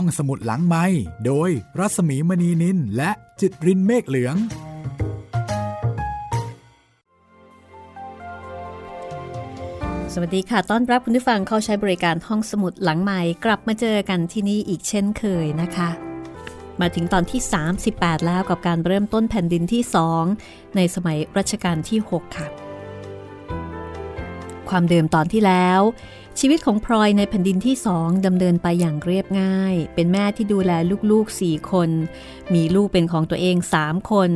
ห้องสมุดหลังไมค์โดยรัสมีมณีนินและจิตรินเมฆเหลืองสวัสดีค่ะต้อนรับคุณผู้ฟังเข้าใช้บริการห้องสมุดหลังไมค์กลับมาเจอกันที่นี่อีกเช่นเคยนะคะมาถึงตอนที่38แล้วกับการเริ่มต้นแผ่นดินที่2ในสมัยรัชกาลที่6ค่ะความเดิมตอนที่แล้วชีวิตของพลอยในแผ่นดินที่2ดำเนินไปอย่างเรียบง่ายเป็นแม่ที่ดูแลลูกๆ4คนมีลูกเป็นของตัวเอง3คน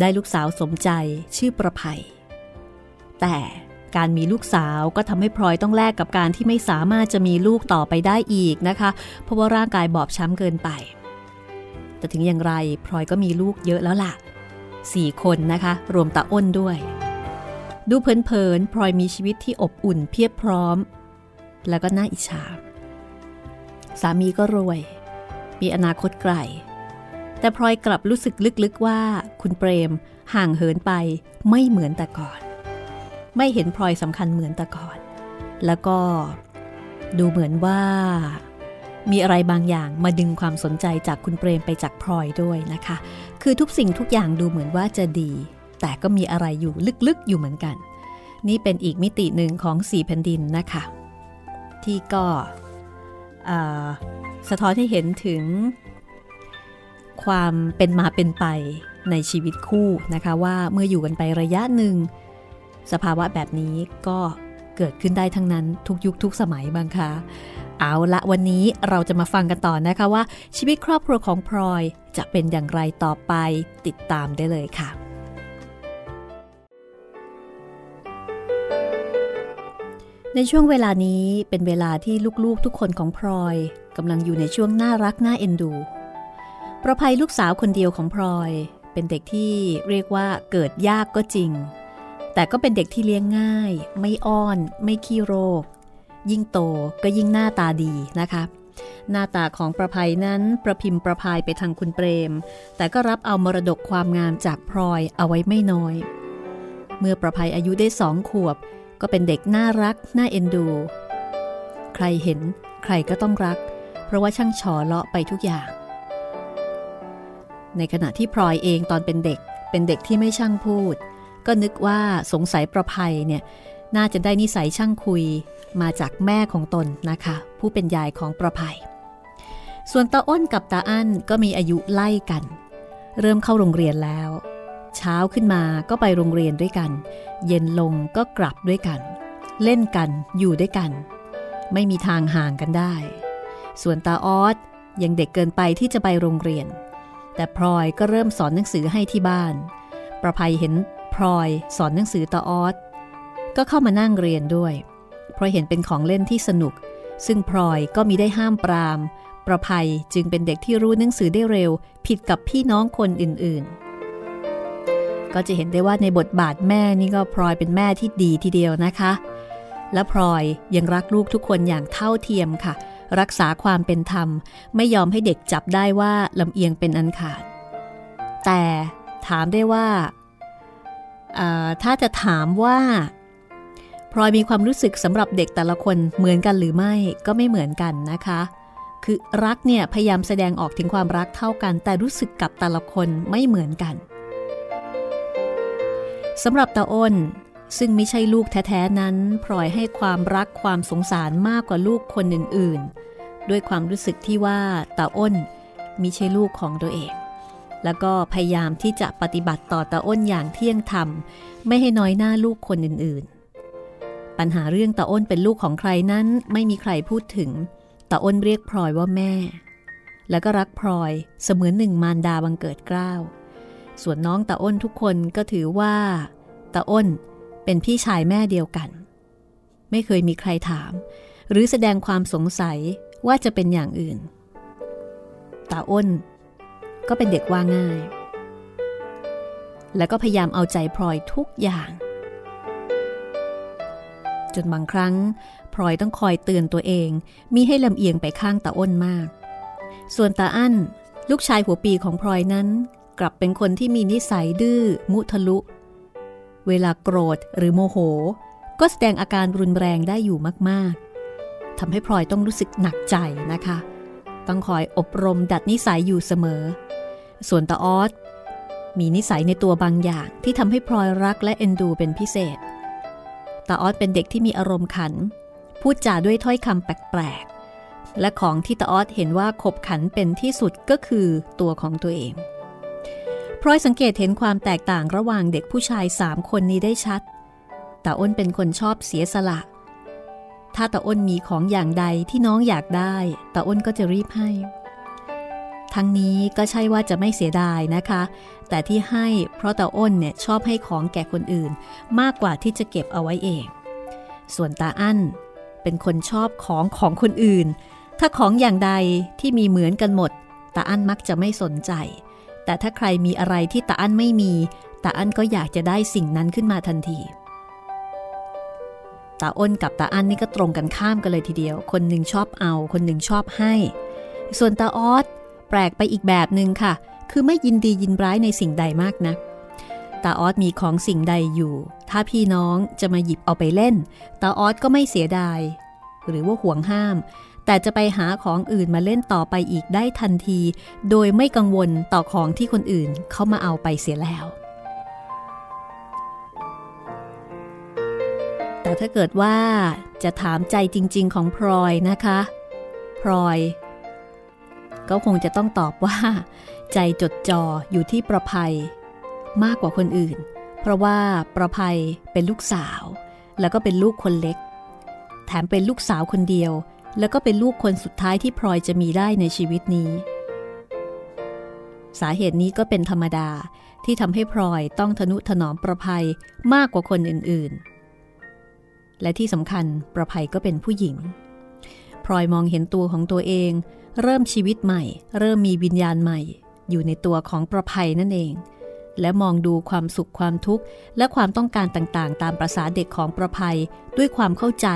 ได้ลูกสาวสมใจชื่อประไพแต่การมีลูกสาวก็ทำให้พลอยต้องแลกกับการที่ไม่สามารถจะมีลูกต่อไปได้อีกนะคะเพราะว่าร่างกายบอบช้ำเกินไปแต่ถึงอย่างไรพลอยก็มีลูกเยอะแล้วล่ะ4คนนะคะรวมตาอ้นด้วยดูเพลินๆพลอยมีชีวิตที่อบอุ่นเพียบพร้อมแล้วก็น่าอิจฉาสามีก็รวยมีอนาคตไกลแต่พลอยกลับรู้สึกลึกๆว่าคุณเปรมห่างเหินไปไม่เหมือนแต่ก่อนไม่เห็นพลอยสำคัญเหมือนแต่ก่อนแล้วก็ดูเหมือนว่ามีอะไรบางอย่างมาดึงความสนใจจากคุณเปรมไปจากพลอยด้วยนะคะคือทุกสิ่งทุกอย่างดูเหมือนว่าจะดีแต่ก็มีอะไรอยู่ลึกๆอยู่เหมือนกันนี่เป็นอีกมิติหนึ่งของ4แผ่นดินนะคะที่ก็สะท้อนให้เห็นถึงความเป็นมาเป็นไปในชีวิตคู่นะคะว่าเมื่ออยู่กันไประยะหนึ่งสภาวะแบบนี้ก็เกิดขึ้นได้ทั้งนั้นทุกยุคทุกสมัยบางค่ะเอาละวันนี้เราจะมาฟังกันต่อนะคะว่าชีวิตครอบครัวของพลอยจะเป็นอย่างไรต่อไปติดตามได้เลยค่ะในช่วงเวลานี้เป็นเวลาที่ลูกๆทุกคนของพลอยกำลังอยู่ในช่วงน่ารักน่าเอ็นดูประภัยลูกสาวคนเดียวของพลอยเป็นเด็กที่เรียกว่าเกิดยากก็จริงแต่ก็เป็นเด็กที่เลี้ยงง่ายไม่อ้อนไม่ขี้โรคยิ่งโตก็ยิ่งหน้าตาดีนะคะหน้าตาของประภัยนั้นประพิมประภัยไปทางคุณเปรมแต่ก็รับเอามรดกความงามจากพลอยเอาไว้ไม่น้อยเมื่อประภัยอายุได้2 ขวบก็เป็นเด็กน่ารักน่าเอ็นดูใครเห็นใครก็ต้องรักเพราะว่าช่างฉอเลาะไปทุกอย่างในขณะที่พลอยเองตอนเป็นเด็กที่ไม่ช่างพูดก็นึกว่าสงสัยประภัยเนี่ยน่าจะได้นิสัยช่างคุยมาจากแม่ของตนนะคะผู้เป็นยายของประภัยส่วนตาอ้นกับตาอั้นก็มีอายุไล่กันเริ่มเข้าโรงเรียนแล้วเช้าขึ้นมาก็ไปโรงเรียนด้วยกันเย็นลงก็กลับด้วยกันเล่นกันอยู่ด้วยกันไม่มีทางห่างกันได้ส่วนตาออดยังเด็กเกินไปที่จะไปโรงเรียนแต่พลอยก็เริ่มสอนหนังสือให้ที่บ้านประภัยเห็นพลอยสอนหนังสือตาออดก็เข้ามานั่งเรียนด้วยเพราะเห็นเป็นของเล่นที่สนุกซึ่งพลอยก็มิได้ห้ามปรามประภัยจึงเป็นเด็กที่รู้หนังสือได้เร็วผิดกับพี่น้องคนอื่นๆก็จะเห็นได้ว่าในบทบาทแม่นี่ก็พลอยเป็นแม่ที่ดีทีเดียวนะคะและพลอยยังรักลูกทุกคนอย่างเท่าเทียมค่ะรักษาความเป็นธรรมไม่ยอมให้เด็กจับได้ว่าลำเอียงเป็นอันขาดแต่ถามได้ว่าถ้าจะถามว่าพลอยมีความรู้สึกสำหรับเด็กแต่ละคนเหมือนกันหรือไม่ก็ไม่เหมือนกันนะคะคือรักเนี่ยพยายามแสดงออกถึงความรักเท่ากันแต่รู้สึกกับแต่ละคนไม่เหมือนกันสำหรับตาอ้นซึ่งไม่ใช่ลูกแท้ๆนั้นพลอยให้ความรักความสงสารมากกว่าลูกคนอื่นๆด้วยความรู้สึกที่ว่าตาอ้นมิใช่ลูกของตัวเองแล้วก็พยายามที่จะปฏิบัติต่อตาอ้นอย่างเที่ยงธรรมไม่ให้น้อยหน้าลูกคนอื่นๆปัญหาเรื่องตาอ้นเป็นลูกของใครนั้นไม่มีใครพูดถึงตาอ้นเรียกพลอยว่าแม่แล้วก็รักพลอยเสมือนหนึ่งมารดาบังเกิดเกล้าส่วนน้องตาอ้นทุกคนก็ถือว่าตาอ้นเป็นพี่ชายแม่เดียวกันไม่เคยมีใครถามหรือแสดงความสงสัยว่าจะเป็นอย่างอื่นตาอ้นก็เป็นเด็กว่าง่ายแล้วก็พยายามเอาใจพลอยทุกอย่างจนบางครั้งพลอยต้องคอยเตือนตัวเองมิให้ลำเอียงไปข้างตาอ้นมากส่วนตาอั้นลูกชายหัวปีของพลอยนั้นกลับเป็นคนที่มีนิสัยดื้อมุทะลุเวลาโกรธหรือโมโหก็แสดงอาการรุนแรงได้อยู่มากๆทำให้พลอยต้องรู้สึกหนักใจนะคะ ต้องคอยอบรมดัดนิสัยอยู่เสมอส่วนตาออสมีนิสัยในตัวบางอย่างที่ทำให้พลอยรักและเอ็นดูเป็นพิเศษตาออสเป็นเด็กที่มีอารมณ์ขันพูดจาด้วยถ้อยคำแปลกๆและของที่ตาออสเห็นว่าขบขันเป็นที่สุดก็คือตัวของตัวเองพลอยสังเกตเห็นความแตกต่างระหว่างเด็กผู้ชาย3คนนี้ได้ชัดตาอ้นเป็นคนชอบเสียสละถ้าตาอ้นมีของอย่างใดที่น้องอยากได้ตาอ้นก็จะรีบให้ทั้งนี้ก็ใช่ว่าจะไม่เสียดายนะคะแต่ที่ให้เพราะตาอ้นเนี่ยชอบให้ของแก่คนอื่นมากกว่าที่จะเก็บเอาไว้เองส่วนตาอั้นเป็นคนชอบของคนอื่นถ้าของอย่างใดที่มีเหมือนกันหมดตาอั้นมักจะไม่สนใจแต่ถ้าใครมีอะไรที่ตาอั้นไม่มีตาอั้นก็อยากจะได้สิ่งนั้นขึ้นมาทันทีตาอ้นกับตาอั้นนี่ก็ตรงกันข้ามกันเลยทีเดียวคนหนึ่งชอบเอาคนหนึ่งชอบให้ส่วนตาออสแปลกไปอีกแบบหนึ่งค่ะคือไม่ยินดียินร้ายในสิ่งใดมากนะตาออสมีของสิ่งใดอยู่ถ้าพี่น้องจะมาหยิบเอาไปเล่นตาออสก็ไม่เสียดายหรือว่าห่วงห้ามแต่จะไปหาของอื่นมาเล่นต่อไปอีกได้ทันทีโดยไม่กังวลต่อของที่คนอื่นเขามาเอาไปเสียแล้วแต่ถ้าเกิดว่าจะถามใจจริงๆของพลอยนะคะพลอยก็คงจะต้องตอบว่าใจจดจ่ออยู่ที่ประภัยมากกว่าคนอื่นเพราะว่าประภัยเป็นลูกสาวแล้วก็เป็นลูกคนเล็กแถมเป็นลูกสาวคนเดียวแล้วก็เป็นลูกคนสุดท้ายที่พลอยจะมีได้ในชีวิตนี้สาเหตุนี้ก็เป็นธรรมดาที่ทำให้พลอยต้องทนุถนอมประภัยมากกว่าคนอื่นๆและที่สำคัญประภัยก็เป็นผู้หญิงพลอยมองเห็นตัวของตัวเองเริ่มชีวิตใหม่เริ่มมีวิญญาณใหม่อยู่ในตัวของประภัยนั่นเองและมองดูความสุขความทุกข์และความต้องการต่างๆตามประสาเด็กของประภัยด้วยความเข้าใจ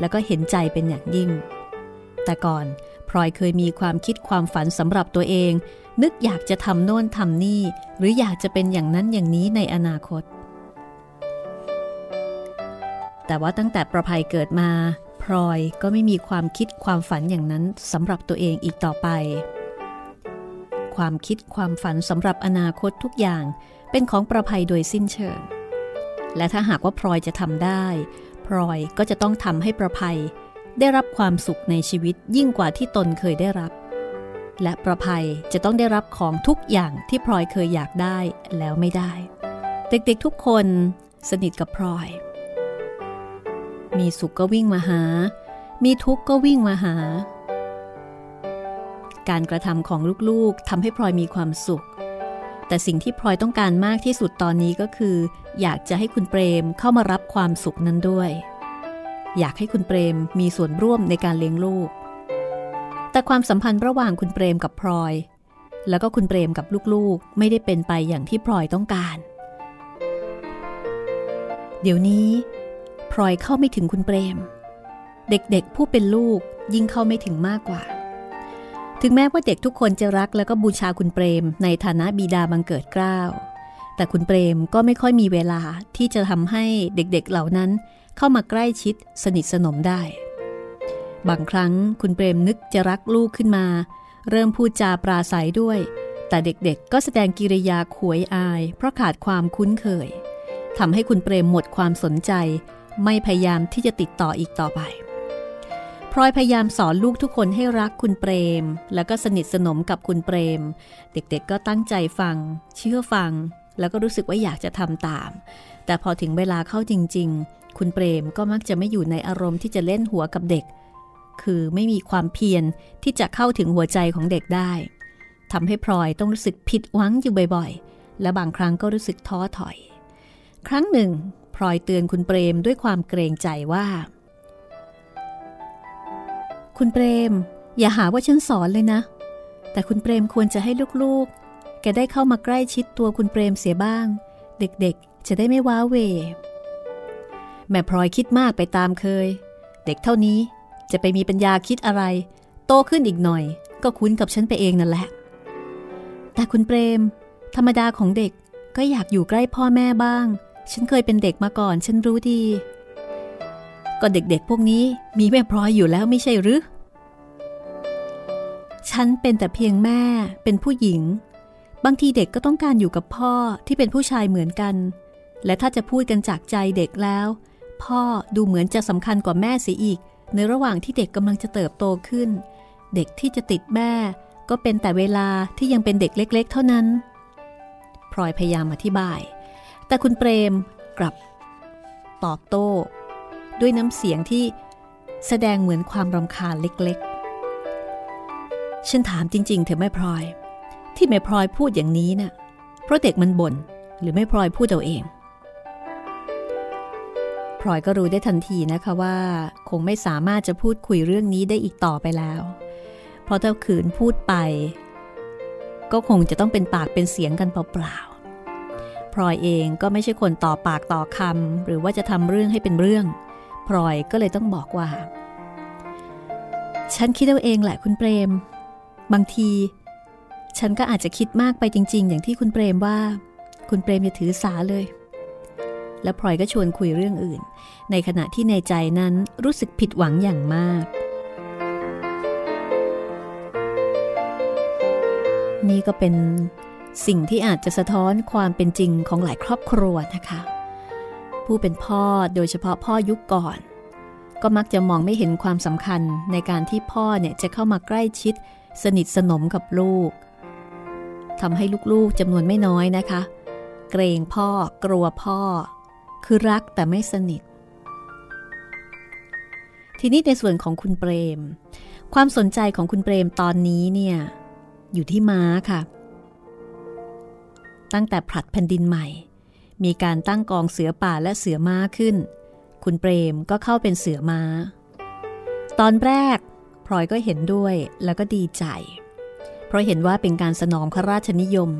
และก็เห็นใจเป็นอย่างยิ่งแต่ก่อนพลอยเคยมีความคิดความฝันสำหรับตัวเองนึกอยากจะทำโน่นทำนี่หรืออยากจะเป็นอย่างนั้นอย่างนี้ในอนาคตแต่ว่าตั้งแต่ประภัยเกิดมาพลอยก็ไม่มีความคิดความฝันอย่างนั้นสำหรับตัวเองอีกต่อไปความคิดความฝันสำหรับอนาคตทุกอย่างเป็นของประภัยโดยสิ้นเชิงและถ้าหากว่าพลอยจะทำได้พลอยก็จะต้องทำให้ประภัยได้รับความสุขในชีวิตยิ่งกว่าที่ตนเคยได้รับและประภัยจะต้องได้รับของทุกอย่างที่พลอยเคยอยากได้แล้วไม่ได้เด็กๆทุกคนสนิทกับพลอยมีสุขก็วิ่งมาหามีทุกข์ก็วิ่งมาหาการกระทำของลูกๆทำให้พลอยมีความสุขแต่สิ่งที่พลอยต้องการมากที่สุดตอนนี้ก็คืออยากจะให้คุณเปรมเข้ามารับความสุขนั้นด้วยอยากให้คุณเปรมมีส่วนร่วมในการเลี้ยงลูกแต่ความสัมพันธ์ระหว่างคุณเปรมกับพลอยแล้วก็คุณเปรมกับลูกๆไม่ได้เป็นไปอย่างที่พลอยต้องการเดี๋ยวนี้พลอยเข้าไม่ถึงคุณเปรมเด็กๆผู้เป็นลูกยิ่งเข้าไม่ถึงมากกว่าถึงแม้ว่าเด็กทุกคนจะรักและก็บูชาคุณเปรมในฐานะบิดาบังเกิดเกล้าแต่คุณเปรมก็ไม่ค่อยมีเวลาที่จะทำให้เด็กๆเหล่านั้นเข้ามาใกล้ชิดสนิทสนมได้บางครั้งคุณเปรมนึกจะรักลูกขึ้นมาเริ่มพูดจาปราศัยด้วยแต่เด็กๆก็แสดงกิริยาขวยอายเพราะขาดความคุ้นเคยทำให้คุณเปรมหมดความสนใจไม่พยายามที่จะติดต่ออีกต่อไปพลอยพยายามสอนลูกทุกคนให้รักคุณเปรมแล้วก็สนิทสนมกับคุณเปรมเด็กๆก็ตั้งใจฟังเชื่อฟังแล้วก็รู้สึกว่าอยากจะทำตามแต่พอถึงเวลาเข้าจริงๆคุณเปรมก็มักจะไม่อยู่ในอารมณ์ที่จะเล่นหัวกับเด็กคือไม่มีความเพียรที่จะเข้าถึงหัวใจของเด็กได้ทำให้พลอยต้องรู้สึกผิดหวังอยู่บ่อยๆและบางครั้งก็รู้สึกท้อถอยครั้งหนึ่งพลอยเตือนคุณเปรมด้วยความเกรงใจว่าคุณเปรมอย่าหาว่าฉันสอนเลยนะแต่คุณเปรมควรจะให้ลูกๆแกได้เข้ามาใกล้ชิดตัวคุณเปรมเสียบ้างเด็กๆจะได้ไม่ว้าเหวแม่พลอยคิดมากไปตามเคยเด็กเท่านี้จะไปมีปัญญาคิดอะไรโตขึ้นอีกหน่อยก็คุ้นกับฉันไปเองนั่นแหละแต่คุณเปรมธรรมดาของเด็กก็อยากอยู่ใกล้พ่อแม่บ้างฉันเคยเป็นเด็กมาก่อนฉันรู้ดีก็เด็กๆพวกนี้มีแม่พลอยอยู่แล้วไม่ใช่หรือ ฉันเป็นแต่เพียงแม่เป็นผู้หญิงบางทีเด็กก็ต้องการอยู่กับพ่อที่เป็นผู้ชายเหมือนกันและถ้าจะพูดกันจากใจเด็กแล้วพ่อดูเหมือนจะสำคัญกว่าแม่เสียอีกในระหว่างที่เด็กกำลังจะเติบโตขึ้นเด็กที่จะติดแม่ก็เป็นแต่เวลาที่ยังเป็นเด็กเล็กๆเท่านั้นพลอยพยายามอธิบายแต่คุณเปรมกลับตอบโต้ด้วยน้ำเสียงที่แสดงเหมือนความรำคาญเล็กๆฉันถามจริงๆเธอแม่พลอยที่แม่พลอยพูดอย่างนี้น่ะเพราะเด็กมันบ่นหรือแม่พลอยพูดเอาเองพลอยก็รู้ได้ทันทีนะคะว่าคงไม่สามารถจะพูดคุยเรื่องนี้ได้อีกต่อไปแล้วเพราะถ้าขืนพูดไปก็คงจะต้องเป็นปากเป็นเสียงกันเปล่าๆพลอยเองก็ไม่ใช่คนต่อปากต่อคำหรือว่าจะทำเรื่องให้เป็นเรื่องพลอยก็เลยต้องบอกว่าฉันคิดเอาเองแหละคุณเปรมบางทีฉันก็อาจจะคิดมากไปจริงๆอย่างที่คุณเปรมว่าคุณเปรมอย่าถือสาเลยและพลอยก็ชวนคุยเรื่องอื่นในขณะที่ในใจนั้นรู้สึกผิดหวังอย่างมากนี่ก็เป็นสิ่งที่อาจจะสะท้อนความเป็นจริงของหลายครอบครัวนะคะผู้เป็นพ่อโดยเฉพาะพ่อยุคก่อนก็มักจะมองไม่เห็นความสำคัญในการที่พ่อเนี่ยจะเข้ามาใกล้ชิดสนิทสนมกับลูกทำให้ลูกๆจำนวนไม่น้อยนะคะเกรงพ่อกลัวพ่อคือรักแต่ไม่สนิททีนี้ในส่วนของคุณเปรมความสนใจของคุณเปรมตอนนี้เนี่ยอยู่ที่ม้าค่ะตั้งแต่ผลัดแผ่นดินใหม่มีการตั้งกองเสือป่าและเสือม้าขึ้นคุณเปรมก็เข้าเป็นเสือม้าตอนแรกพลอยก็เห็นด้วยแล้วก็ดีใจเพราะเห็นว่าเป็นการสนองพระราชนิยม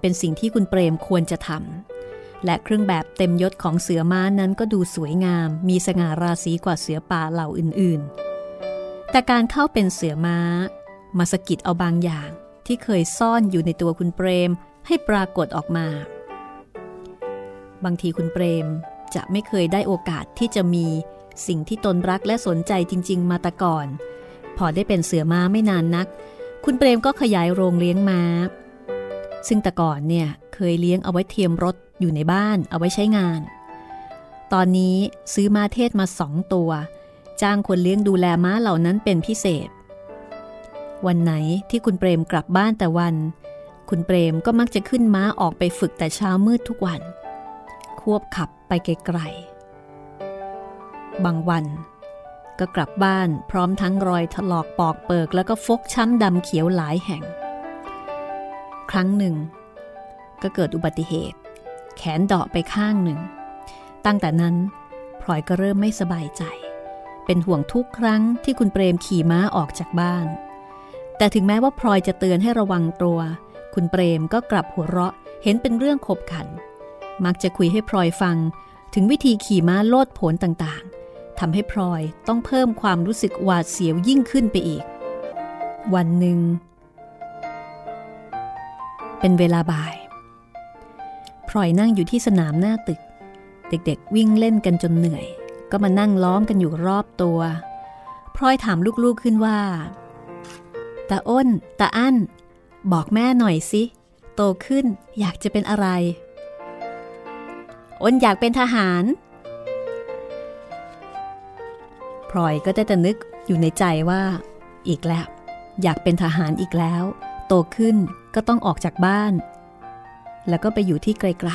เป็นสิ่งที่คุณเปรมควรจะทำและเครื่องแบบเต็มยศของเสือม้านั้นก็ดูสวยงามมีสง่าราศีกว่าเสือป่าเหล่าอื่นๆแต่การเข้าเป็นเสือม้ามาสะกิดเอาบางอย่างที่เคยซ่อนอยู่ในตัวคุณเปรมให้ปรากฏออกมาบางทีคุณเปรมจะไม่เคยได้โอกาสที่จะมีสิ่งที่ตนรักและสนใจจริงๆมาแต่ก่อนพอได้เป็นเสือม้าไม่นานนักคุณเปรมก็ขยายโรงเลี้ยงม้าซึ่งแต่ก่อนเนี่ยเคยเลี้ยงเอาไว้เทียมรถอยู่ในบ้านเอาไว้ใช้งานตอนนี้ซื้อม้าเทศมา2ตัวจ้างคนเลี้ยงดูแลม้าเหล่านั้นเป็นพิเศษวันไหนที่คุณเปรมกลับบ้านแต่วันคุณเปรมก็มักจะขึ้นม้าออกไปฝึกแต่เช้ามืดทุกวันควบขับไปไกลๆบางวันก็กลับบ้านพร้อมทั้งรอยถลอกปอกเปิกแล้วก็ฟกช้ำดำเขียวหลายแห่งครั้งหนึ่งก็เกิดอุบัติเหตุแขนเดาะไปข้างหนึ่งตั้งแต่นั้นพลอยก็เริ่มไม่สบายใจเป็นห่วงทุกครั้งที่คุณเปรมขี่ม้าออกจากบ้านแต่ถึงแม้ว่าพลอยจะเตือนให้ระวังตัวคุณเปรมก็กลับหัวเราะเห็นเป็นเรื่องขบขันมักจะคุยให้พลอยฟังถึงวิธีขี่ม้าโลดโผนต่างๆทำให้พลอยต้องเพิ่มความรู้สึกหวาดเสียวยิ่งขึ้นไปอีกวันหนึ่งเป็นเวลาบ่ายพลอยนั่งอยู่ที่สนามหน้าตึกเด็กๆวิ่งเล่นกันจนเหนื่อยก็มานั่งล้อมกันอยู่รอบตัวพลอยถามลูกๆขึ้นว่าตาอ้นตาอั้นบอกแม่หน่อยสิโตขึ้นอยากจะเป็นอะไรอ้นอยากเป็นทหารพลอยก็ได้แต่นึกอยู่ในใจว่าอีกแล้วอยากเป็นทหารอีกแล้วโตขึ้นก็ต้องออกจากบ้านแล้วก็ไปอยู่ที่ไกล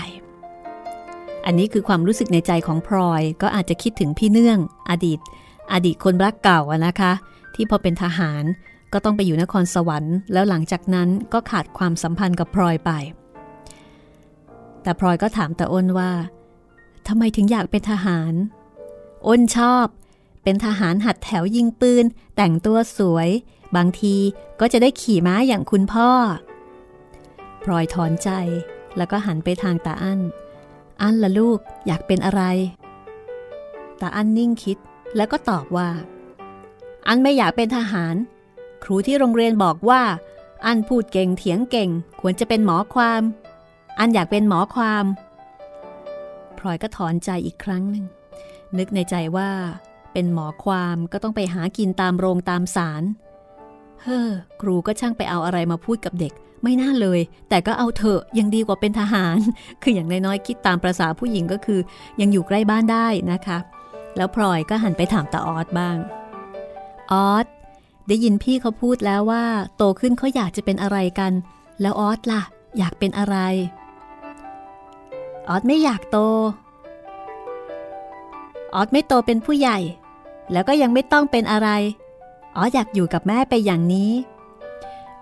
ๆอันนี้คือความรู้สึกในใจของพลอยก็อาจจะคิดถึงพี่เนื่องอดีตคนรักเก่านะคะที่พอเป็นทหารก็ต้องไปอยู่นครสวรรค์แล้วหลังจากนั้นก็ขาดความสัมพันธ์กับพลอยไปแต่พลอยก็ถามตาอ้นว่าทำไมถึงอยากเป็นทหารอ้นชอบเป็นทหารหัดแถวยิงปืนแต่งตัวสวยบางทีก็จะได้ขี่ม้าอย่างคุณพ่อพลอยถอนใจแล้วก็หันไปทางตาอั้นอั้นล่ะลูกอยากเป็นอะไรตาอั้นนิ่งคิดแล้วก็ตอบว่าอั้นไม่อยากเป็นทหารครูที่โรงเรียนบอกว่าอั้นพูดเก่งเถียงเก่งควรจะเป็นหมอความอั้นอยากเป็นหมอความพลอยก็ถอนใจอีกครั้งหนึ่งนึกในใจว่าเป็นหมอความก็ต้องไปหากินตามโรงตามศาล เฮ้อครูก็ช่างไปเอาอะไรมาพูดกับเด็กไม่น่าเลยแต่ก็เอาเถอะยังดีกว่าเป็นทหารคืออย่างน้อยๆคิดตามประสาผู้หญิงก็คือยังอยู่ใกล้บ้านได้นะคะแล้วพลอยก็หันไปถามตาออสบ้างออสได้ยินพี่เขาพูดแล้วว่าโตขึ้นเขาอยากจะเป็นอะไรกันแล้วออสล่ะอยากเป็นอะไรออสไม่อยากโตออสไม่โตเป็นผู้ใหญ่แล้วก็ยังไม่ต้องเป็นอะไรออสอยากอยู่กับแม่ไปอย่างนี้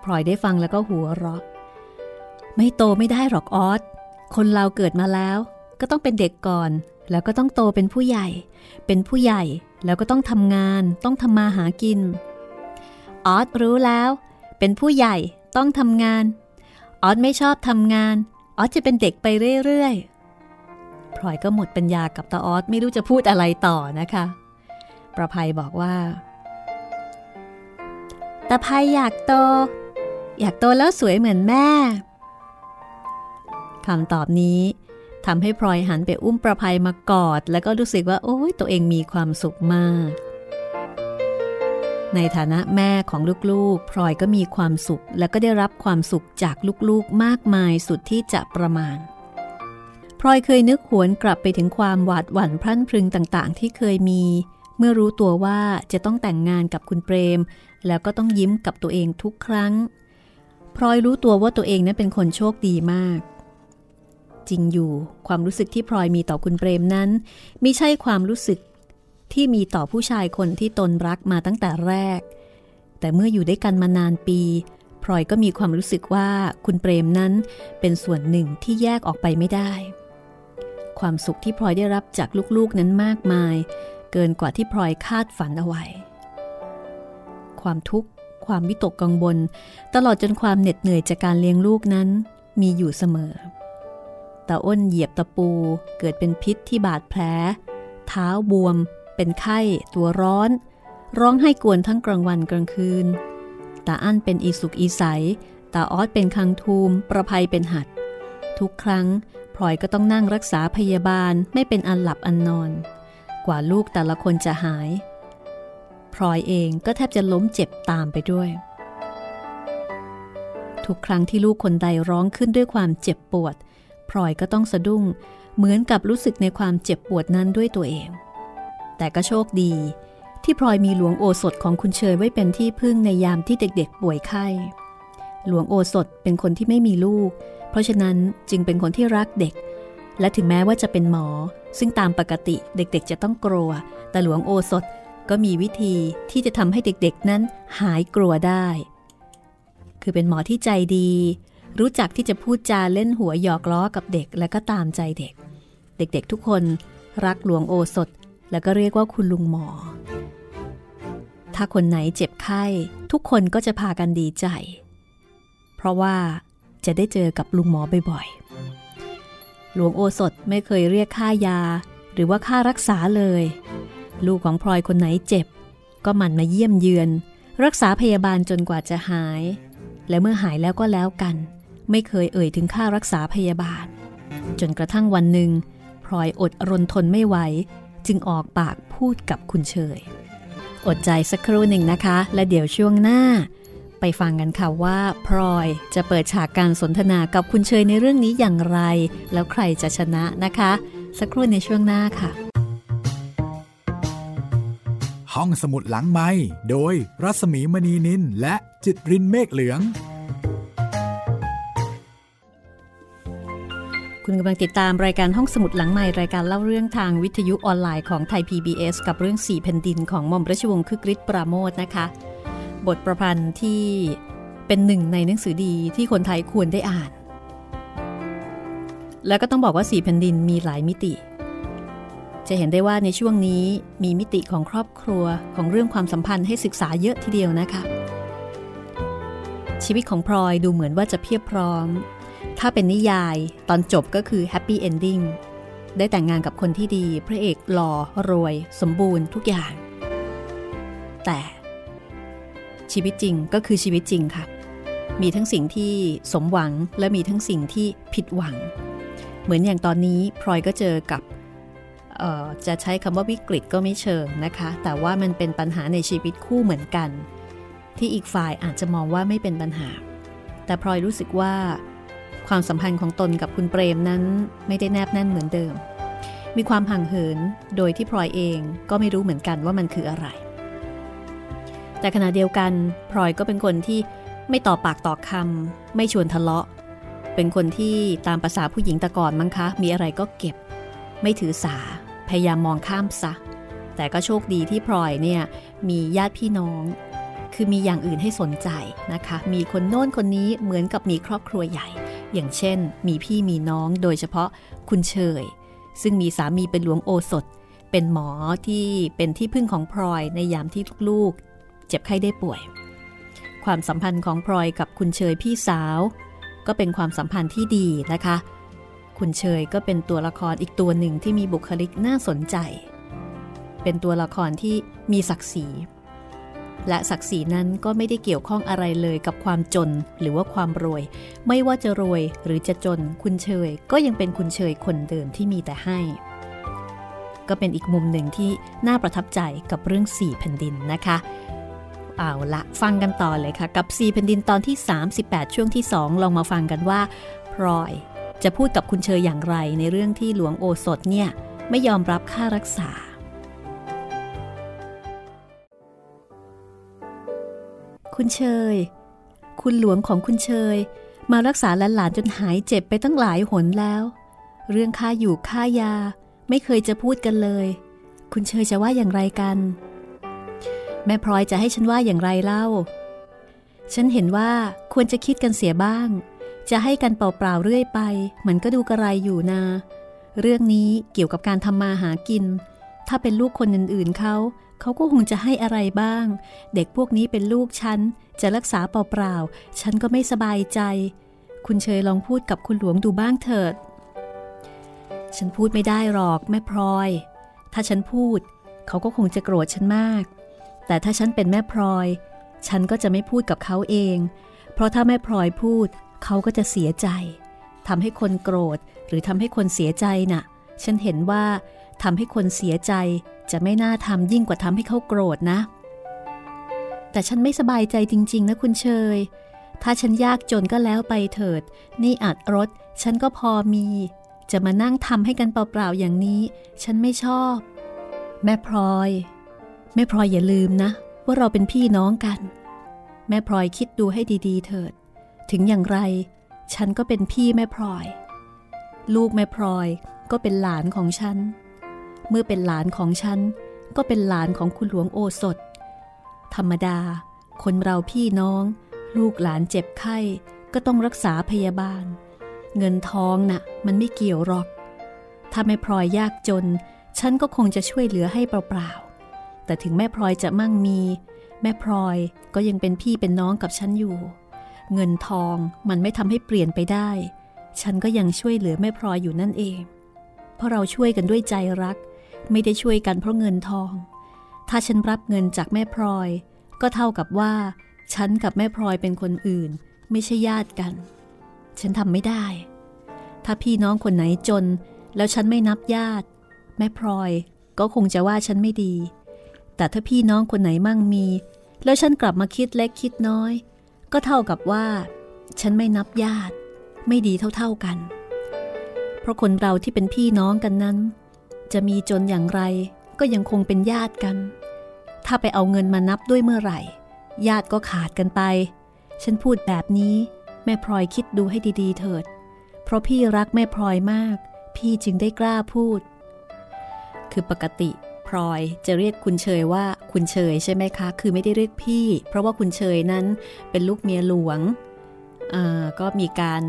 พลอยได้ฟังแล้วก็หัวเราะไม่โตไม่ได้หรอกออสคนเราเกิดมาแล้วก็ต้องเป็นเด็กก่อนแล้วก็ต้องโตเป็นผู้ใหญ่เป็นผู้ใหญ่แล้วก็ต้องทำงานต้องทำมาหากินออสรู้แล้วเป็นผู้ใหญ่ต้องทำงานออสไม่ชอบทำงานออสจะเป็นเด็กไปเรื่อยๆพลอยก็หมดปัญญากับตาออสไม่รู้จะพูดอะไรต่อนะคะประภัยบอกว่าตาภัยอยากโตอยากโตแล้วสวยเหมือนแม่คำตอบนี้ทำให้พลอยหันไปอุ้มประภัยมากอดแล้วก็รู้สึกว่าโอ๊ยตัวเองมีความสุขมากในฐานะแม่ของลูกๆพลอยก็มีความสุขและก็ได้รับความสุขจากลูกๆมากมายสุดที่จะประมาณพลอยเคยนึกหวนกลับไปถึงความหวาดหวั่นพรั่นพรึงต่างๆที่เคยมีเมื่อรู้ตัวว่าจะต้องแต่งงานกับคุณเปรมแล้วก็ต้องยิ้มกับตัวเองทุกครั้งพลอยรู้ตัวว่าตัวเองนั้นเป็นคนโชคดีมากจริงอยู่ความรู้สึกที่พลอยมีต่อคุณเปรมนั้นไม่ใช่ความรู้สึกที่มีต่อผู้ชายคนที่ตนรักมาตั้งแต่แรกแต่เมื่ออยู่ด้วยกันมานานปีพลอยก็มีความรู้สึกว่าคุณเปรมนั้นเป็นส่วนหนึ่งที่แยกออกไปไม่ได้ความสุขที่พลอยได้รับจากลูกๆนั้นมากมายเกินกว่าที่พลอยคาดฝันเอาไว้ความทุกข์ความวิตกกังวลตลอดจนความเหน็ดเหนื่อยจากการเลี้ยงลูกนั้นมีอยู่เสมอตาอ้นเหยียบตะปูเกิดเป็นพิษที่บาดแผลเท้าบวมเป็นไข้ตัวร้อนร้องไห้กวนทั้งกลางวันกลางคืนตาอั้นเป็นอีสุกอีใสตาออสเป็นคังทูมประภัยเป็นหัดทุกครั้งพลอยก็ต้องนั่งรักษาพยาบาลไม่เป็นอันหลับอันนอนกว่าลูกแต่ละคนจะหายพลอยเองก็แทบจะล้มเจ็บตามไปด้วยทุกครั้งที่ลูกคนใดร้องขึ้นด้วยความเจ็บปวดพลอยก็ต้องสะดุ้งเหมือนกับรู้สึกในความเจ็บปวดนั้นด้วยตัวเองแต่ก็โชคดีที่พลอยมีหลวงโอสถของคุณเชยไว้เป็นที่พึ่งในยามที่เด็กๆป่วยไข้หลวงโอสถเป็นคนที่ไม่มีลูกเพราะฉะนั้นจึงเป็นคนที่รักเด็กและถึงแม้ว่าจะเป็นหมอซึ่งตามปกติเด็กๆจะต้องกลัวแต่หลวงโอสถก็มีวิธีที่จะทำให้เด็กๆนั้นหายกลัวได้คือเป็นหมอที่ใจดีรู้จักที่จะพูดจาเล่นหัวหยอกล้อกับเด็กและก็ตามใจเด็กเด็กๆทุกคนรักหลวงโอสถแล้วก็เรียกว่าคุณลุงหมอถ้าคนไหนเจ็บไข้ทุกคนก็จะพากันดีใจเพราะว่าจะได้เจอกับลุงหมอบ่อยๆหลวงโอสถไม่เคยเรียกค่ายาหรือว่าค่ารักษาเลยลูกของพลอยคนไหนเจ็บก็หมั่นมาเยี่ยมเยือนรักษาพยาบาลจนกว่าจะหายและเมื่อหายแล้วก็แล้วกันไม่เคยเอ่ยถึงค่ารักษาพยาบาลจนกระทั่งวันหนึ่งพลอยอดรนทนไม่ไหวจึงออกปากพูดกับคุณเชยอดใจสักครู่หนึ่งนะคะและเดี๋ยวช่วงหน้าไปฟังกันค่ะว่าพลอยจะเปิดฉากการสนทนากับคุณเชยในเรื่องนี้อย่างไรแล้วใครจะชนะนะคะสักครู่ในช่วงหน้าค่ะห้องสมุดหลังไมค์โดยรัศมีมณีนินและจิตรินเมฆเหลืองคุณกำลังติดตามรายการห้องสมุดหลังไมค์รายการเล่าเรื่องทางวิทยุออนไลน์ของไทย PBS กับเรื่อง4แผ่นดินของหม่อมราชวงศ์คึกฤทธิ์ปราโมชนะคะบทประพันธ์ที่เป็นหนึ่งในหนังสือดีที่คนไทยควรได้อ่านแล้วก็ต้องบอกว่า4แผ่นดินมีหลายมิติจะเห็นได้ว่าในช่วงนี้มีมิติของครอบครัวของเรื่องความสัมพันธ์ให้ศึกษาเยอะทีเดียวนะคะชีวิตของพลอยดูเหมือนว่าจะเพียบพร้อมถ้าเป็นนิยายตอนจบก็คือแฮปปี้เอนดิ้งได้แต่งงานกับคนที่ดีพระเอกหล่อรวยสมบูรณ์ทุกอย่างแต่ชีวิตจริงก็คือชีวิตจริงค่ะมีทั้งสิ่งที่สมหวังและมีทั้งสิ่งที่ผิดหวังเหมือนอย่างตอนนี้พลอยก็เจอกับจะใช้คำว่าวิกฤตก็ไม่เชิงนะคะแต่ว่ามันเป็นปัญหาในชีวิตคู่เหมือนกัน ที่อีกฝ่ายอาจจะมองว่าไม่เป็นปัญหาแต่พลอยรู้สึกว่าความสัมพันธ์ของตนกับคุณเปรมนั้นไม่ได้แนบแน่นเหมือนเดิมมีความห่างเหินโดยที่พลอยเองก็ไม่รู้เหมือนกันว่ามันคืออะไรแต่ขณะเดียวกันพลอยก็เป็นคนที่ไม่ต่อปากต่อคำไม่ชวนทะเลาะเป็นคนที่ตามประสาผู้หญิงแต่ก่อนมั้งคะมีอะไรก็เก็บไม่ถือสาพยายามมองข้ามซะแต่ก็โชคดีที่พลอยเนี่ยมีญาติพี่น้องคือมีอย่างอื่นให้สนใจนะคะมีคนโน้นคนนี้เหมือนกับมีครอบครัวใหญ่อย่างเช่นมีพี่มีน้องโดยเฉพาะคุณเชยซึ่งมีสามีเป็นหลวงโอสถเป็นหมอที่เป็นที่พึ่งของพลอยในยามที่ลูกๆเจ็บไข้ได้ป่วยความสัมพันธ์ของพลอยกับคุณเชยพี่สาวก็เป็นความสัมพันธ์ที่ดีนะคะคุณเชยก็เป็นตัวละครอีกตัวหนึ่งที่มีบุคลิกน่าสนใจเป็นตัวละครที่มีศักดิ์ศรีและศักดิ์ศรีนั้นก็ไม่ได้เกี่ยวข้องอะไรเลยกับความจนหรือว่าความรวยไม่ว่าจะรวยหรือจะจนคุณเชยก็ยังเป็นคุณเชยคนเดิมที่มีแต่ให้ก็เป็นอีกมุมหนึ่งที่น่าประทับใจกับเรื่อง4แผ่นดินนะคะเอาละฟังกันต่อเลยค่ะกับ4แผ่นดินตอนที่38ช่วงที่2ลองมาฟังกันว่าพลอยจะพูดกับคุณเชยอย่างไรในเรื่องที่หลวงโอสถเนี่ยไม่ยอมรับค่ารักษาคุณเชยคุณหลวงของคุณเชยมารักษาหลานๆจนหายเจ็บไปตั้งหลายหนแล้วเรื่องค่าอยู่ค่ายาไม่เคยจะพูดกันเลยคุณเชยจะว่าอย่างไรกันแม่พลอยจะให้ฉันว่าอย่างไรเล่าฉันเห็นว่าควรจะคิดกันเสียบ้างจะให้กันเปล่าๆเรื่อยไปมันก็ดูกระไรอยู่นาเรื่องนี้เกี่ยวกับการทำมาหากินถ้าเป็นลูกคนอื่นๆเขาก็คงจะให้อะไรบ้างเด็กพวกนี้เป็นลูกฉันจะรักษาเปล่าๆฉันก็ไม่สบายใจคุณเชยลองพูดกับคุณหลวงดูบ้างเถิดฉันพูดไม่ได้หรอกแม่พลอยถ้าฉันพูดเขาก็คงจะโกรธฉันมากแต่ถ้าฉันเป็นแม่พลอยฉันก็จะไม่พูดกับเขาเองเพราะถ้าแม่พลอยพูดเขาก็จะเสียใจทำให้คนโกรธหรือทำให้คนเสียใจน่ะฉันเห็นว่าทำให้คนเสียใจจะไม่น่าทำยิ่งกว่าทำให้เขาโกรธนะแต่ฉันไม่สบายใจจริงๆนะคุณเชยถ้าฉันยากจนก็แล้วไปเถิดนี่อัดรถฉันก็พอมีจะมานั่งทำให้กันเปล่าๆอย่างนี้ฉันไม่ชอบแม่พลอยอย่าลืมนะว่าเราเป็นพี่น้องกันแม่พลอยคิดดูให้ดีๆเถิดถึงอย่างไรฉันก็เป็นพี่แม่พลอยลูกแม่พลอยก็เป็นหลานของฉันเมื่อเป็นหลานของฉันก็เป็นหลานของคุณหลวงโอสถธรรมดาคนเราพี่น้องลูกหลานเจ็บไข้ก็ต้องรักษาพยาบาลเงินทองน่ะมันไม่เกี่ยวหรอกถ้าแม่พลอยยากจนฉันก็คงจะช่วยเหลือให้เปล่าๆแต่ถึงแม่พลอยจะมั่งมีแม่พลอยก็ยังเป็นพี่เป็นน้องกับฉันอยู่เงินทองมันไม่ทำให้เปลี่ยนไปได้ฉันก็ยังช่วยเหลือแม่พลอยอยู่นั่นเองเพราะเราช่วยกันด้วยใจรักไม่ได้ช่วยกันเพราะเงินทองถ้าฉันรับเงินจากแม่พลอยก็เท่ากับว่าฉันกับแม่พลอยเป็นคนอื่นไม่ใช่ญาติกันฉันทำไม่ได้ถ้าพี่น้องคนไหนจนแล้วฉันไม่นับญาติแม่พลอยก็คงจะว่าฉันไม่ดีแต่ถ้าพี่น้องคนไหนมั่งมีแล้วฉันกลับมาคิดเล็กคิดน้อยก็เท่ากับว่าฉันไม่นับญาติไม่ดีเท่าๆกันเพราะคนเราที่เป็นพี่น้องกันนั้นจะมีจนอย่างไรก็ยังคงเป็นญาติกันถ้าไปเอาเงินมานับด้วยเมื่อไหร่ญาติก็ขาดกันไปฉันพูดแบบนี้แม่พลอยคิดดูให้ดีๆเถิดเพราะพี่รักแม่พลอยมากพี่จึงได้กล้าพูดคือปกติพลอยจะเรียกคุณเชยว่าคุณเชยใช่ไหมคะคือไม่ได้เรียกพี่เพราะว่าคุณเชยนั้นเป็นลูกเมียหลวงก็มีการ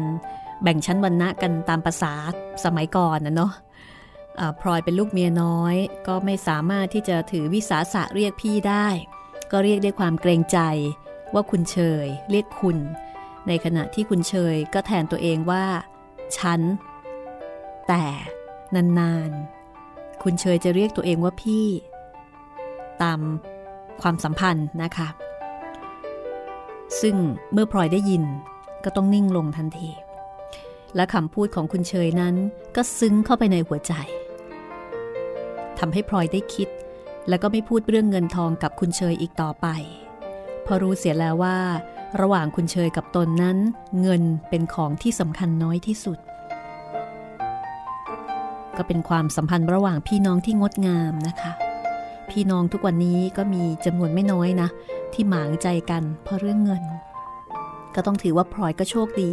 แบ่งชั้นวรรณะกันตามประสาสมัยก่อนนะเนาะพลอยเป็นลูกเมียน้อยก็ไม่สามารถที่จะถือวิสาสะเรียกพี่ได้ก็เรียกด้วยความเกรงใจว่าคุณเชยเรียกคุณในขณะที่คุณเชยก็แทนตัวเองว่าฉันแต่นานๆคุณเชยจะเรียกตัวเองว่าพี่ตามความสัมพันธ์นะคะซึ่งเมื่อพลอยได้ยินก็ต้องนิ่งลงทันทีและคำพูดของคุณเชยนั้นก็ซึ้งเข้าไปในหัวใจทำให้พลอยได้คิดและก็ไม่พูดเรื่องเงินทองกับคุณเชยอีกต่อไป เพราะรู้เสียแล้วว่าระหว่างคุณเชยกับตนนั้นเงินเป็นของที่สำคัญน้อยที่สุดก็เป็นความสัมพันธ์ระหว่างพี่น้องที่งดงามนะคะพี่น้องทุกวันนี้ก็มีจำนวนไม่น้อยนะที่หมางใจกันเพราะเรื่องเงินก็ต้องถือว่าพลอยก็โชคดี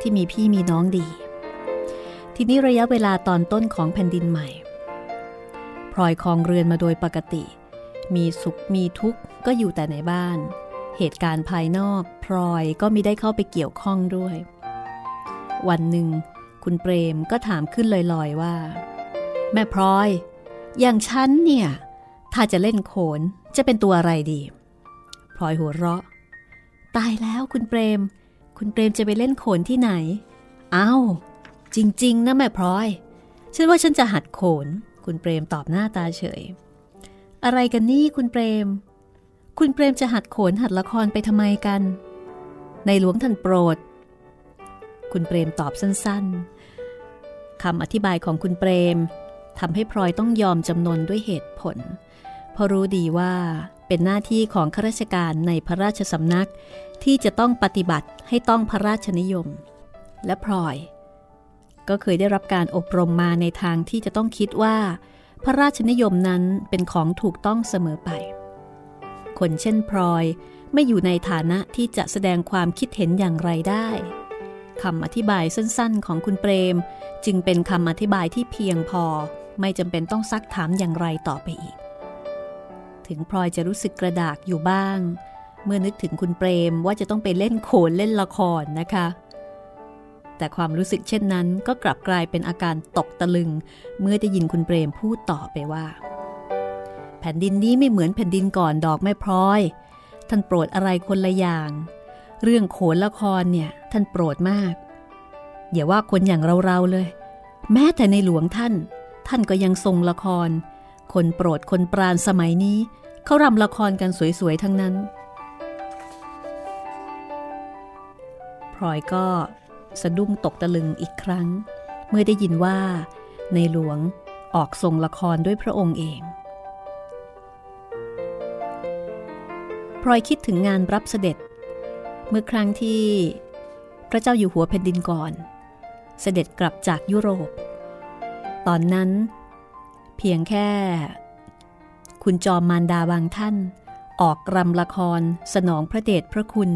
ที่มีพี่มีน้องดีทีนี้ระยะเวลาตอนต้นของแผ่นดินใหม่พลอยครองเรือนมาโดยปกติมีสุขมีทุกข์ก็อยู่แต่ในบ้านเหตุการณ์ภายนอกพลอยก็ไม่ได้เข้าไปเกี่ยวข้องด้วยวันหนึ่งคุณเปรมก็ถามขึ้นลอยๆว่าแม่พลอยอย่างฉันเนี่ยถ้าจะเล่นโขนจะเป็นตัวอะไรดีพลอยหัวเราะตายแล้วคุณเปรมจะไปเล่นโขนที่ไหนอ้าวจริงๆนะแม่พลอยฉันว่าฉันจะหัดโขนคุณเปรมตอบหน้าตาเฉยอะไรกันนี่คุณเปรมจะหัดโขนหัดละครไปทำไมกันในหลวงท่านโปรดคุณเปรมตอบสั้นๆคำอธิบายของคุณเปรมทำให้พลอยต้องยอมจำนนด้วยเหตุผลเพราะรู้ดีว่าเป็นหน้าที่ของข้าราชการในพระราชสำนักที่จะต้องปฏิบัติให้ต้องพระราชนิยมและพลอยก็เคยได้รับการอบรมมาในทางที่จะต้องคิดว่าพระราชนิยมนั้นเป็นของถูกต้องเสมอไปคนเช่นพลอยไม่อยู่ในฐานะที่จะแสดงความคิดเห็นอย่างไรได้คำอธิบายสั้นๆของคุณเปรมจึงเป็นคำอธิบายที่เพียงพอไม่จำเป็นต้องซักถามอย่างไรต่อไปอีกถึงพลอยจะรู้สึกกระดากอยู่บ้างเมื่อนึกถึงคุณเปรมว่าจะต้องไปเล่นโขนเล่นละครนะคะแต่ความรู้สึกเช่นนั้นก็กลับกลายเป็นอาการตกตะลึงเมื่อได้ยินคุณเปรมพูดต่อไปว่าแผ่นดินนี้ไม่เหมือนแผ่นดินก่อนดอกแม่พลอยท่านโปรดอะไรคนละอย่างเรื่องโขนละครเนี่ยท่านโปรดมากอย่าว่าคนอย่างเราๆเลยแม้แต่ในหลวงท่านก็ยังทรงละครคนโปรดคนปราณสมัยนี้เขารำละครกันสวยๆทั้งนั้นพลอยก็สะดุ้งตกตะลึงอีกครั้งเมื่อได้ยินว่าในหลวงออกทรงละครด้วยพระองค์เองพลอยคิดถึงงานรับเสด็จเมื่อครั้งที่พระเจ้าอยู่หัวแผ่นดินก่อนเสด็จกลับจากยุโรปตอนนั้นเพียงแค่คุณจอมมารดาบางท่านออกรำละครสนองพระเดชพระคุณ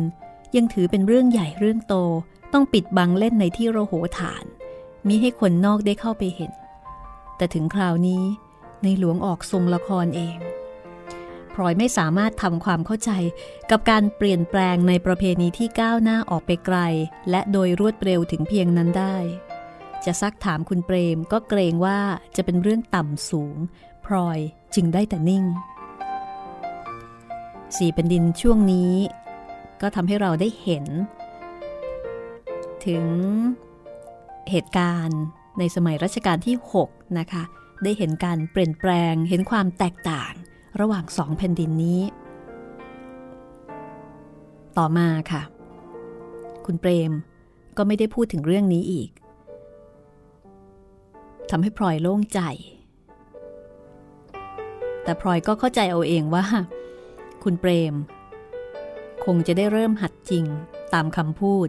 ยังถือเป็นเรื่องใหญ่เรื่องโตต้องปิดบังเล่นในที่ระโหฐานมิให้คนนอกได้เข้าไปเห็นแต่ถึงคราวนี้ในหลวงออกทรงละครเองพลอยไม่สามารถทำความเข้าใจกับการเปลี่ยนแปลงในประเพณีที่ก้าวหน้าออกไปไกลและโดยรวดเร็วถึงเพียงนั้นได้จะซักถามคุณเปรมก็เกรงว่าจะเป็นเรื่องต่ำสูงพลอยจึงได้แต่นิ่งสี่แผ่นดินช่วงนี้ก็ทำให้เราได้เห็นถึงเหตุการณ์ในสมัยรัชกาลที่6นะคะได้เห็นการเปลี่ยนแปลงเห็นความแตกต่างระหว่างสองแผ่นดินนี้ต่อมาค่ะคุณเปรมก็ไม่ได้พูดถึงเรื่องนี้อีกทำให้พลอยโล่งใจแต่พลอยก็เข้าใจเอาเองว่าคุณเปรมคงจะได้เริ่มหัดจริงตามคำพูด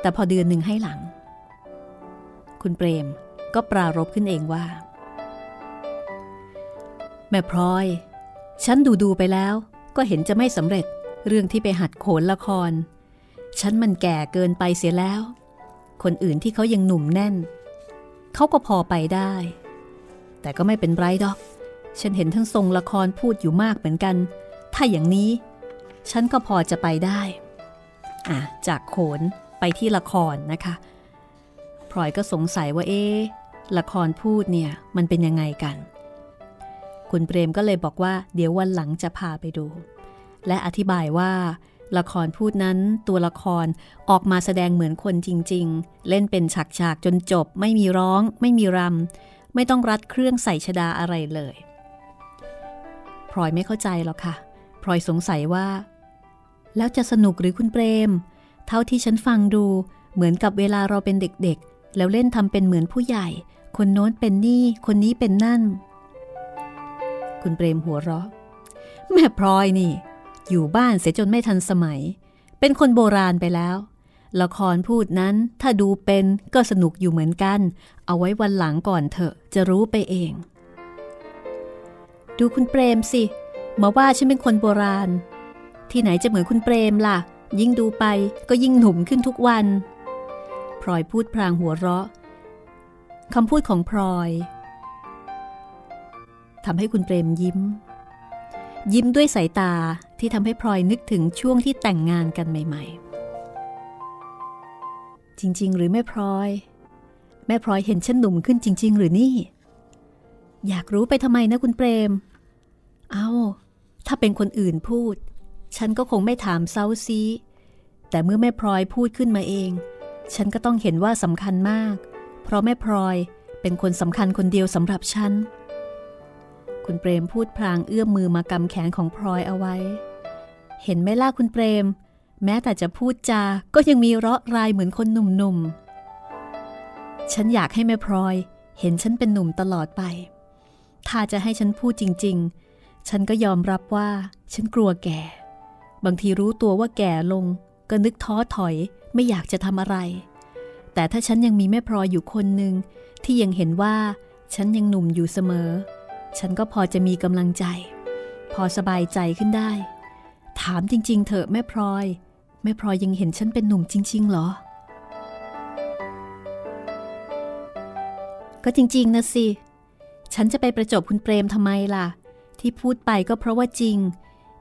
แต่พอเดือนหนึ่งให้หลังคุณเปรมก็ปรารภขึ้นเองว่าแม่พลอยฉันดูไปแล้วก็เห็นจะไม่สำเร็จเรื่องที่ไปหัดโขนละครฉันมันแก่เกินไปเสียแล้วคนอื่นที่เขายังหนุ่มแน่นเขาก็พอไปได้แต่ก็ไม่เป็นไรดอกฉันเห็นทั้งทรงละครพูดอยู่มากเหมือนกันถ้าอย่างนี้ฉันก็พอจะไปได้จากโขนไปที่ละครนะคะพลอยก็สงสัยว่าละครพูดเนี่ยมันเป็นยังไงกันคุณเปรมก็เลยบอกว่าเดี๋ยววันหลังจะพาไปดูและอธิบายว่าละครพูดนั้นตัวละครออกมาแสดงเหมือนคนจริงๆเล่นเป็นฉากๆจนจบไม่มีร้องไม่มีรำไม่ต้องรัดเครื่องใส่ชดาอะไรเลยพลอยไม่เข้าใจหรอกค่ะพลอยสงสัยว่าแล้วจะสนุกหรือคุณเปรมเท่าที่ฉันฟังดูเหมือนกับเวลาเราเป็นเด็กๆแล้วเล่นทำเป็นเหมือนผู้ใหญ่คนโน้นเป็นนี่คนนี้เป็นนั่นคุณเปรมหัวเราะ แม่พลอยนี่อยู่บ้านเสียจนไม่ทันสมัยเป็นคนโบราณไปแล้วละครพูดนั้นถ้าดูเป็นก็สนุกอยู่เหมือนกันเอาไว้วันหลังก่อนเถอะจะรู้ไปเองดูคุณเปรมสิมาว่าฉันเป็นคนโบราณที่ไหนจะเหมือนคุณเปรมล่ะยิ่งดูไปก็ยิ่งหนุ่มขึ้นทุกวันพลอยพูดพลางหัวเราะคำพูดของพลอยทำให้คุณเปรมยิ้มยิ้มด้วยสายตาที่ทำให้พลอยนึกถึงช่วงที่แต่งงานกันใหม่ๆจริงๆหรือแม่พลอยแม่พลอยเห็นฉันหนุ่มขึ้นจริงๆหรือนี่อยากรู้ไปทำไมนะคุณเปรมเอาถ้าเป็นคนอื่นพูดฉันก็คงไม่ถามเซ้าซีแต่เมื่อแม่พลอยพูดขึ้นมาเองฉันก็ต้องเห็นว่าสำคัญมากเพราะแม่พลอยเป็นคนสำคัญคนเดียวสำหรับฉันคุณเปรมพูดพลางเอื้อมมือมากำแขนของพลอยเอาไว้เห็นไหมล่ะคุณเปรมแม้แต่จะพูดจาก็ยังมีเราะรายเหมือนคนหนุ่มๆฉันอยากให้แม่พลอยเห็นฉันเป็นหนุ่มตลอดไปถ้าจะให้ฉันพูดจริงๆฉันก็ยอมรับว่าฉันกลัวแก่บางทีรู้ตัวว่าแก่ลงก็นึกท้อถอยไม่อยากจะทำอะไรแต่ถ้าฉันยังมีแม่พลอยอยู่คนหนึ่งที่ยังเห็นว่าฉันยังหนุ่มอยู่เสมอฉันก็พอจะมีกำลังใจพอสบายใจขึ้นได้ถามจริงๆเถอะแม่พลอยยังเห็นฉันเป็นหนุ่มจริงๆหรอก็จริงๆนะสิฉันจะไปประจบคุณเปรมทำไมล่ะที่พูดไปก็เพราะว่าจริง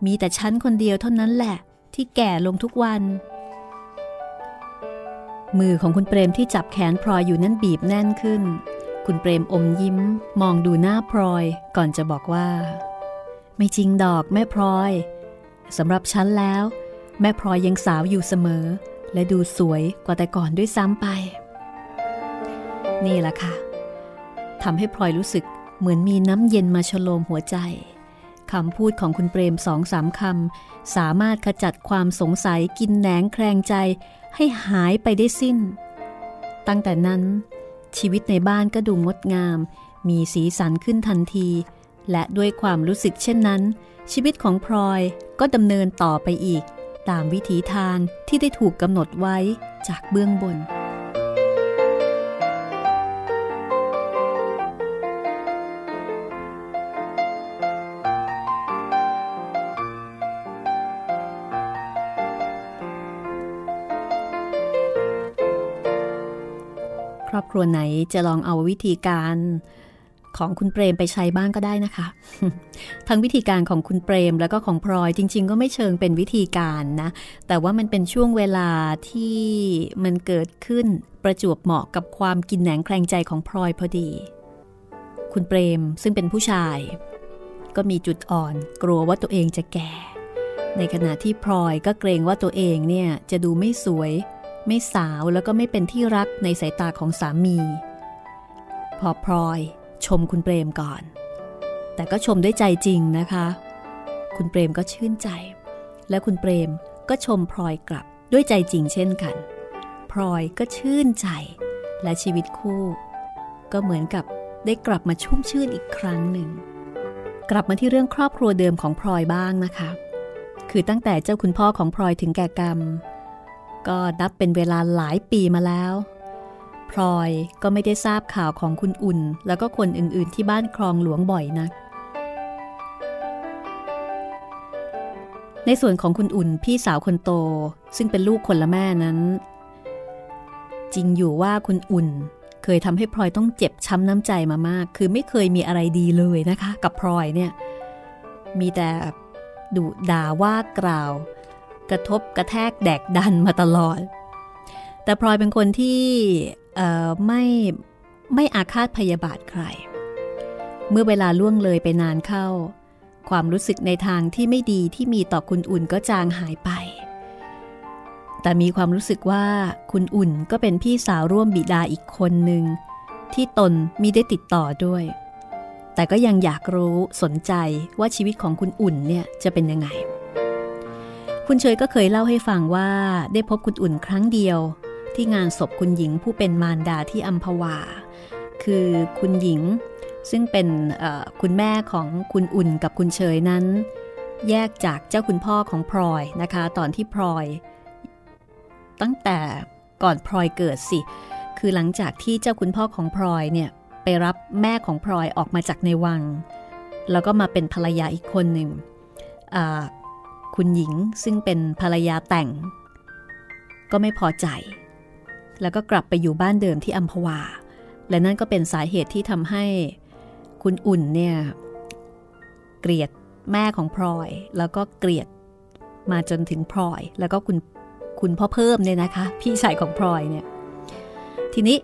มีแต่ฉันคนเดียวเท่านั้นแหละที่แก่ลงทุกวันมือของคุณเปรมที่จับแขนพลอยอยู่นั้นบีบแน่นขึ้นคุณเปรมอมยิ้มมองดูหน้าพลอยก่อนจะบอกว่าไม่จริงดอกแม่พลอยสำหรับฉันแล้วแม่พลอยยังสาวอยู่เสมอและดูสวยกว่าแต่ก่อนด้วยซ้ำไปนี่แหละค่ะทำให้พลอยรู้สึกเหมือนมีน้ำเย็นมาชโลมหัวใจคำพูดของคุณเปรม 2-3 คำสามารถขจัดความสงสัยกินแหนงแคลงใจให้หายไปได้สิ้นตั้งแต่นั้นชีวิตในบ้านก็ดูงดงามมีสีสันขึ้นทันทีและด้วยความรู้สึกเช่นนั้นชีวิตของพลอยก็ดำเนินต่อไปอีกตามวิถีทางที่ได้ถูกกำหนดไว้จากเบื้องบนครอบครัวไหนจะลองเอาวิธีการของคุณเปรมไปใช้บ้างก็ได้นะคะทั้งวิธีการของคุณเปรมแล้วก็ของพลอยจริงๆก็ไม่เชิงเป็นวิธีการนะแต่ว่ามันเป็นช่วงเวลาที่มันเกิดขึ้นประจวบเหมาะกับความกินแหนงแคลงใจของพลอยพอดีคุณเปรมซึ่งเป็นผู้ชายก็มีจุดอ่อนกลัวว่าตัวเองจะแก่ในขณะที่พลอยก็เกรงว่าตัวเองเนี่ยจะดูไม่สวยไม่สาวแล้วก็ไม่เป็นที่รักในสายตาของสามีพอพลอยชมคุณเปรมก่อนแต่ก็ชมด้วยใจจริงนะคะคุณเปรมก็ชื่นใจและคุณเปรมก็ชมพลอยกลับด้วยใจจริงเช่นกันพลอยก็ชื่นใจและชีวิตคู่ก็เหมือนกับได้กลับมาชุ่มชื่นอีกครั้งหนึ่งกลับมาที่เรื่องครอบครัวเดิมของพลอยบ้างนะคะคือตั้งแต่เจ้าคุณพ่อของพลอยถึงแก่กรรมก็นับเป็นเวลาหลายปีมาแล้วพลอยก็ไม่ได้ทราบข่าวของคุณอุ่นแล้วก็คนอื่นๆที่บ้านคลองหลวงบ่อยนะในส่วนของคุณอุ่นพี่สาวคนโตซึ่งเป็นลูกคนละแม่นั้นจริงอยู่ว่าคุณอุ่นเคยทำให้พลอยต้องเจ็บช้ำน้ำใจมามากคือไม่เคยมีอะไรดีเลยนะคะกับพลอยเนี่ยมีแต่ดุด่าว่ากล่าวกระทบกระแทกแดกดันมาตลอดแต่พลอยเป็นคนที่ไม่อาฆาตพยาบาทใครเมื่อเวลาล่วงเลยไปนานเข้าความรู้สึกในทางที่ไม่ดีที่มีต่อคุณอุ่นก็จางหายไปแต่มีความรู้สึกว่าคุณอุ่นก็เป็นพี่สาวร่วมบิดาอีกคนหนึ่งที่ตนมีได้ติดต่อด้วยแต่ก็ยังอยากรู้สนใจว่าชีวิตของคุณอุ่นเนี่ยจะเป็นยังไงคุณเชยก็เคยเล่าให้ฟังว่าได้พบคุณอุ่นครั้งเดียวที่งานศพคุณหญิงผู้เป็นมารดาที่อัมพวาคือคุณหญิงซึ่งเป็นคุณแม่ของคุณอุ่นกับคุณเชยนั้น แยกจากเจ้าคุณพ่อของพลอยนะคะตอนที่พลอยตั้งแต่ก่อนพลอยเกิดสิคือหลังจากที่เจ้าคุณพ่อของพลอยเนี่ยไปรับแม่ของพลอยออกมาจากในวังแล้วก็มาเป็นภรรยาอีกคนหนึ่งคุณหญิงซึ่งเป็นภรรยาแต่งก็ไม่พอใจแล้วก็กลับไปอยู่บ้านเดิมที่อัมพวาและนั่นก็เป็นสาเหตุที่ทำให้คุณอุ่นเนี่ยเกลียดแม่ของพลอยแล้วก็เกลียดมาจนถึงพลอยแล้วก็คุณพ่อเพิ่มเนี่ยนะคะพี่ชายของพลอยเนี่ยทีนี้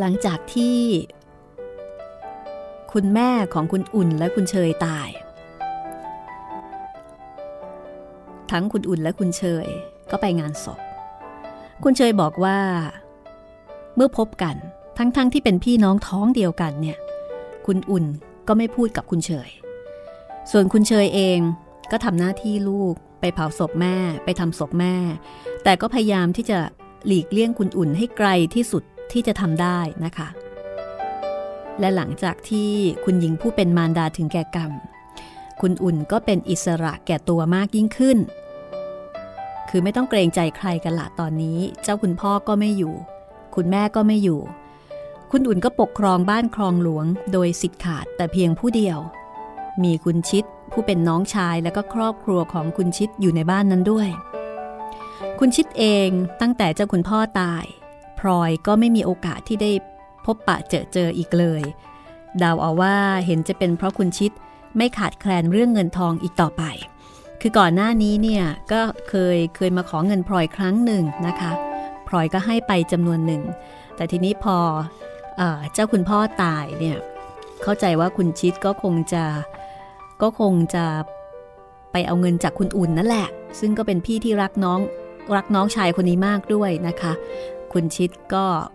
หลังจากที่คุณแม่ของคุณอุ่นและคุณเชยตายทั้งคุณอุ่นและคุณเชยก็ไปงานศพคุณเชยบอกว่าเมื่อพบกันทั้งที่เป็นพี่น้องท้องเดียวกันเนี่ยคุณอุ่นก็ไม่พูดกับคุณเชยส่วนคุณเชยเองก็ทำหน้าที่ลูกไปเผาศพแม่ไปทำศพแม่แต่ก็พยายามที่จะหลีกเลี่ยงคุณอุ่นให้ไกลที่สุดที่จะทำได้นะคะและหลังจากที่คุณหญิงผู้เป็นมารดาถึงแก่กรรมคุณอุ่นก็เป็นอิสระแก่ตัวมากยิ่งขึ้นคือไม่ต้องเกรงใจใครกันละตอนนี้เจ้าคุณพ่อก็ไม่อยู่คุณแม่ก็ไม่อยู่คุณอุ่นก็ปกครองบ้านครองหลวงโดยสิทธิ์ขาดแต่เพียงผู้เดียวมีคุณชิดผู้เป็นน้องชายและก็ครอบครัวของคุณชิดอยู่ในบ้านนั้นด้วยคุณชิดเองตั้งแต่เจ้าคุณพ่อตายพลอยก็ไม่มีโอกาสที่ได้พบปะเจออีกเลยเดาเอาว่าเห็นจะเป็นเพราะคุณชิดไม่ขาดแคลนเรื่องเงินทองอีกต่อไปคือก่อนหน้านี้เนี่ยก็เคยมาขอเงินพลอยครั้งหนึ่งนะคะพลอยก็ให้ไปจำนวนหนึ่งแต่ทีนี้พอเจ้าคุณพ่อตายเนี่ยเข้าใจว่าคุณชิดก็คงจะไปเอาเงินจากคุณอุ่นนั่นแหละซึ่งก็เป็นพี่ที่รักน้องชายคนนี้มากด้วยนะคะคุณชิด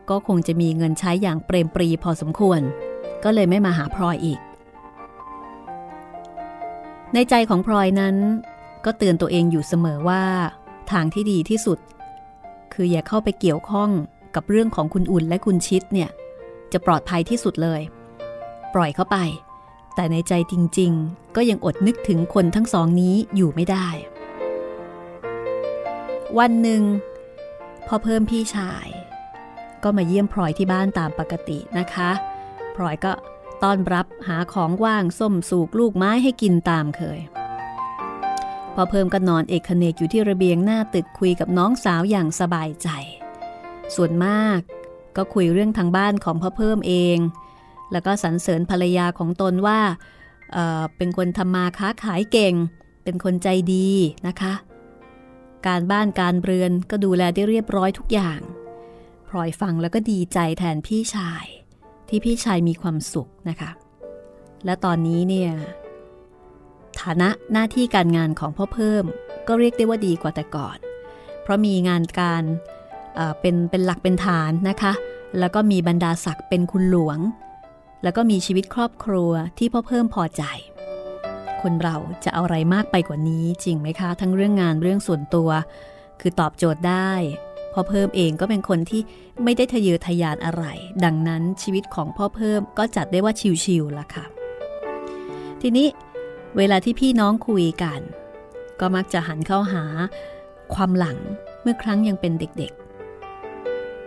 ก็คงจะมีเงินใช้อย่างเปรมปรีพอสมควรก็เลยไม่มาหาพลอยอีกในใจของพลอยนั้นก็เตือนตัวเองอยู่เสมอว่าทางที่ดีที่สุดคืออย่าเข้าไปเกี่ยวข้องกับเรื่องของคุณอุ่นและคุณชิดเนี่ยจะปลอดภัยที่สุดเลยปล่อยเข้าไปแต่ในใจจริงๆก็ยังอดนึกถึงคนทั้งสองนี้อยู่ไม่ได้วันหนึ่งพอเพิ่มพี่ชายก็มาเยี่ยมพลอยที่บ้านตามปกตินะคะพลอยก็ต้อนรับหาของว่างส้มสูกลูกไม้ให้กินตามเคยพอเพิ่มก็นอนเอกเขนกอยู่ที่ระเบียงหน้าตึกคุยกับน้องสาวอย่างสบายใจส่วนมากก็คุยเรื่องทางบ้านของพ่อเพิ่มเองแล้วก็สรรเสริญภรรยาของตนว่าเป็นคนทำมาค้าขายเก่งเป็นคนใจดีนะคะการบ้านการเรือนก็ดูแลได้เรียบร้อยทุกอย่างพลอยฟังแล้วก็ดีใจแทนพี่ชายที่พี่ชายมีความสุขนะคะและตอนนี้เนี่ยฐานะหน้าที่การงานของพ่อเพิ่มก็เรียกได้ว่าดีกว่าแต่ก่อนเพราะมีงานการเป็นหลักเป็นฐานนะคะแล้วก็มีบรรดาศักดิ์เป็นคุณหลวงแล้วก็มีชีวิตครอบครัวที่พ่อเพิ่มพอใจคนเราจะเอาอะไรมากไปกว่านี้จริงไหมคะทั้งเรื่องงานเรื่องส่วนตัวคือตอบโจทย์ได้พ่อเพิ่มเองก็เป็นคนที่ไม่ได้ทะเยอทะยานอะไรดังนั้นชีวิตของพ่อเพิ่มก็จัดได้ว่าชิลๆล่ะค่ะทีนี้เวลาที่พี่น้องคุยกันก็มักจะหันเข้าหาความหลังเมื่อครั้งยังเป็นเด็ก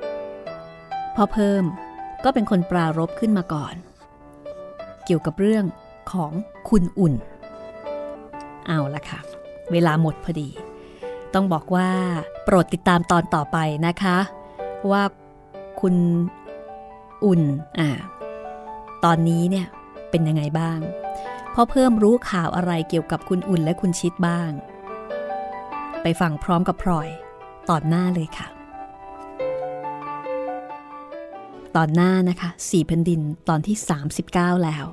ๆพ่อเพิ่มก็เป็นคนปรารภขึ้นมาก่อนเกี่ยวกับเรื่องของคุณอุ่นเอาล่ะค่ะเวลาหมดพอดีต้องบอกว่าโปรดติดตามตอนต่อไปนะคะว่าคุณอุ่นตอนนี้เนี่ยเป็นยังไงบ้างพ่อเพิ่มรู้ข่าวอะไรเกี่ยวกับคุณอุ่นและคุณชิดบ้างไปฟังพร้อมกับพลอยตอนหน้าเลยค่ะตอนหน้านะคะ4แผ่นดินตอนที่39แล้ว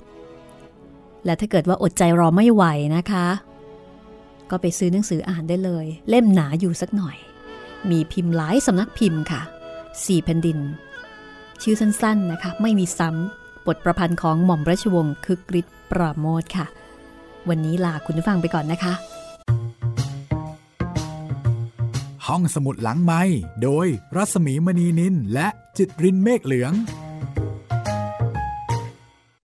และถ้าเกิดว่าอดใจรอไม่ไหวนะคะก็ไปซื้อหนังสืออ่านได้เลยเล่มหนาอยู่สักหน่อยมีพิมพ์หลายสำนักพิมพ์ค่ะ4แผ่นดินชื่อสั้นๆนะคะไม่มีซ้ำบทประพันธ์ของหม่อมราชวงศ์คึกฤทธิ์ปราโมทค่ะวันนี้ลาคุณผู้ฟังไปก่อนนะคะห้องสมุดหลังไมค์โดยรัศมีมณีนินและจิตรินเมฆเหลือง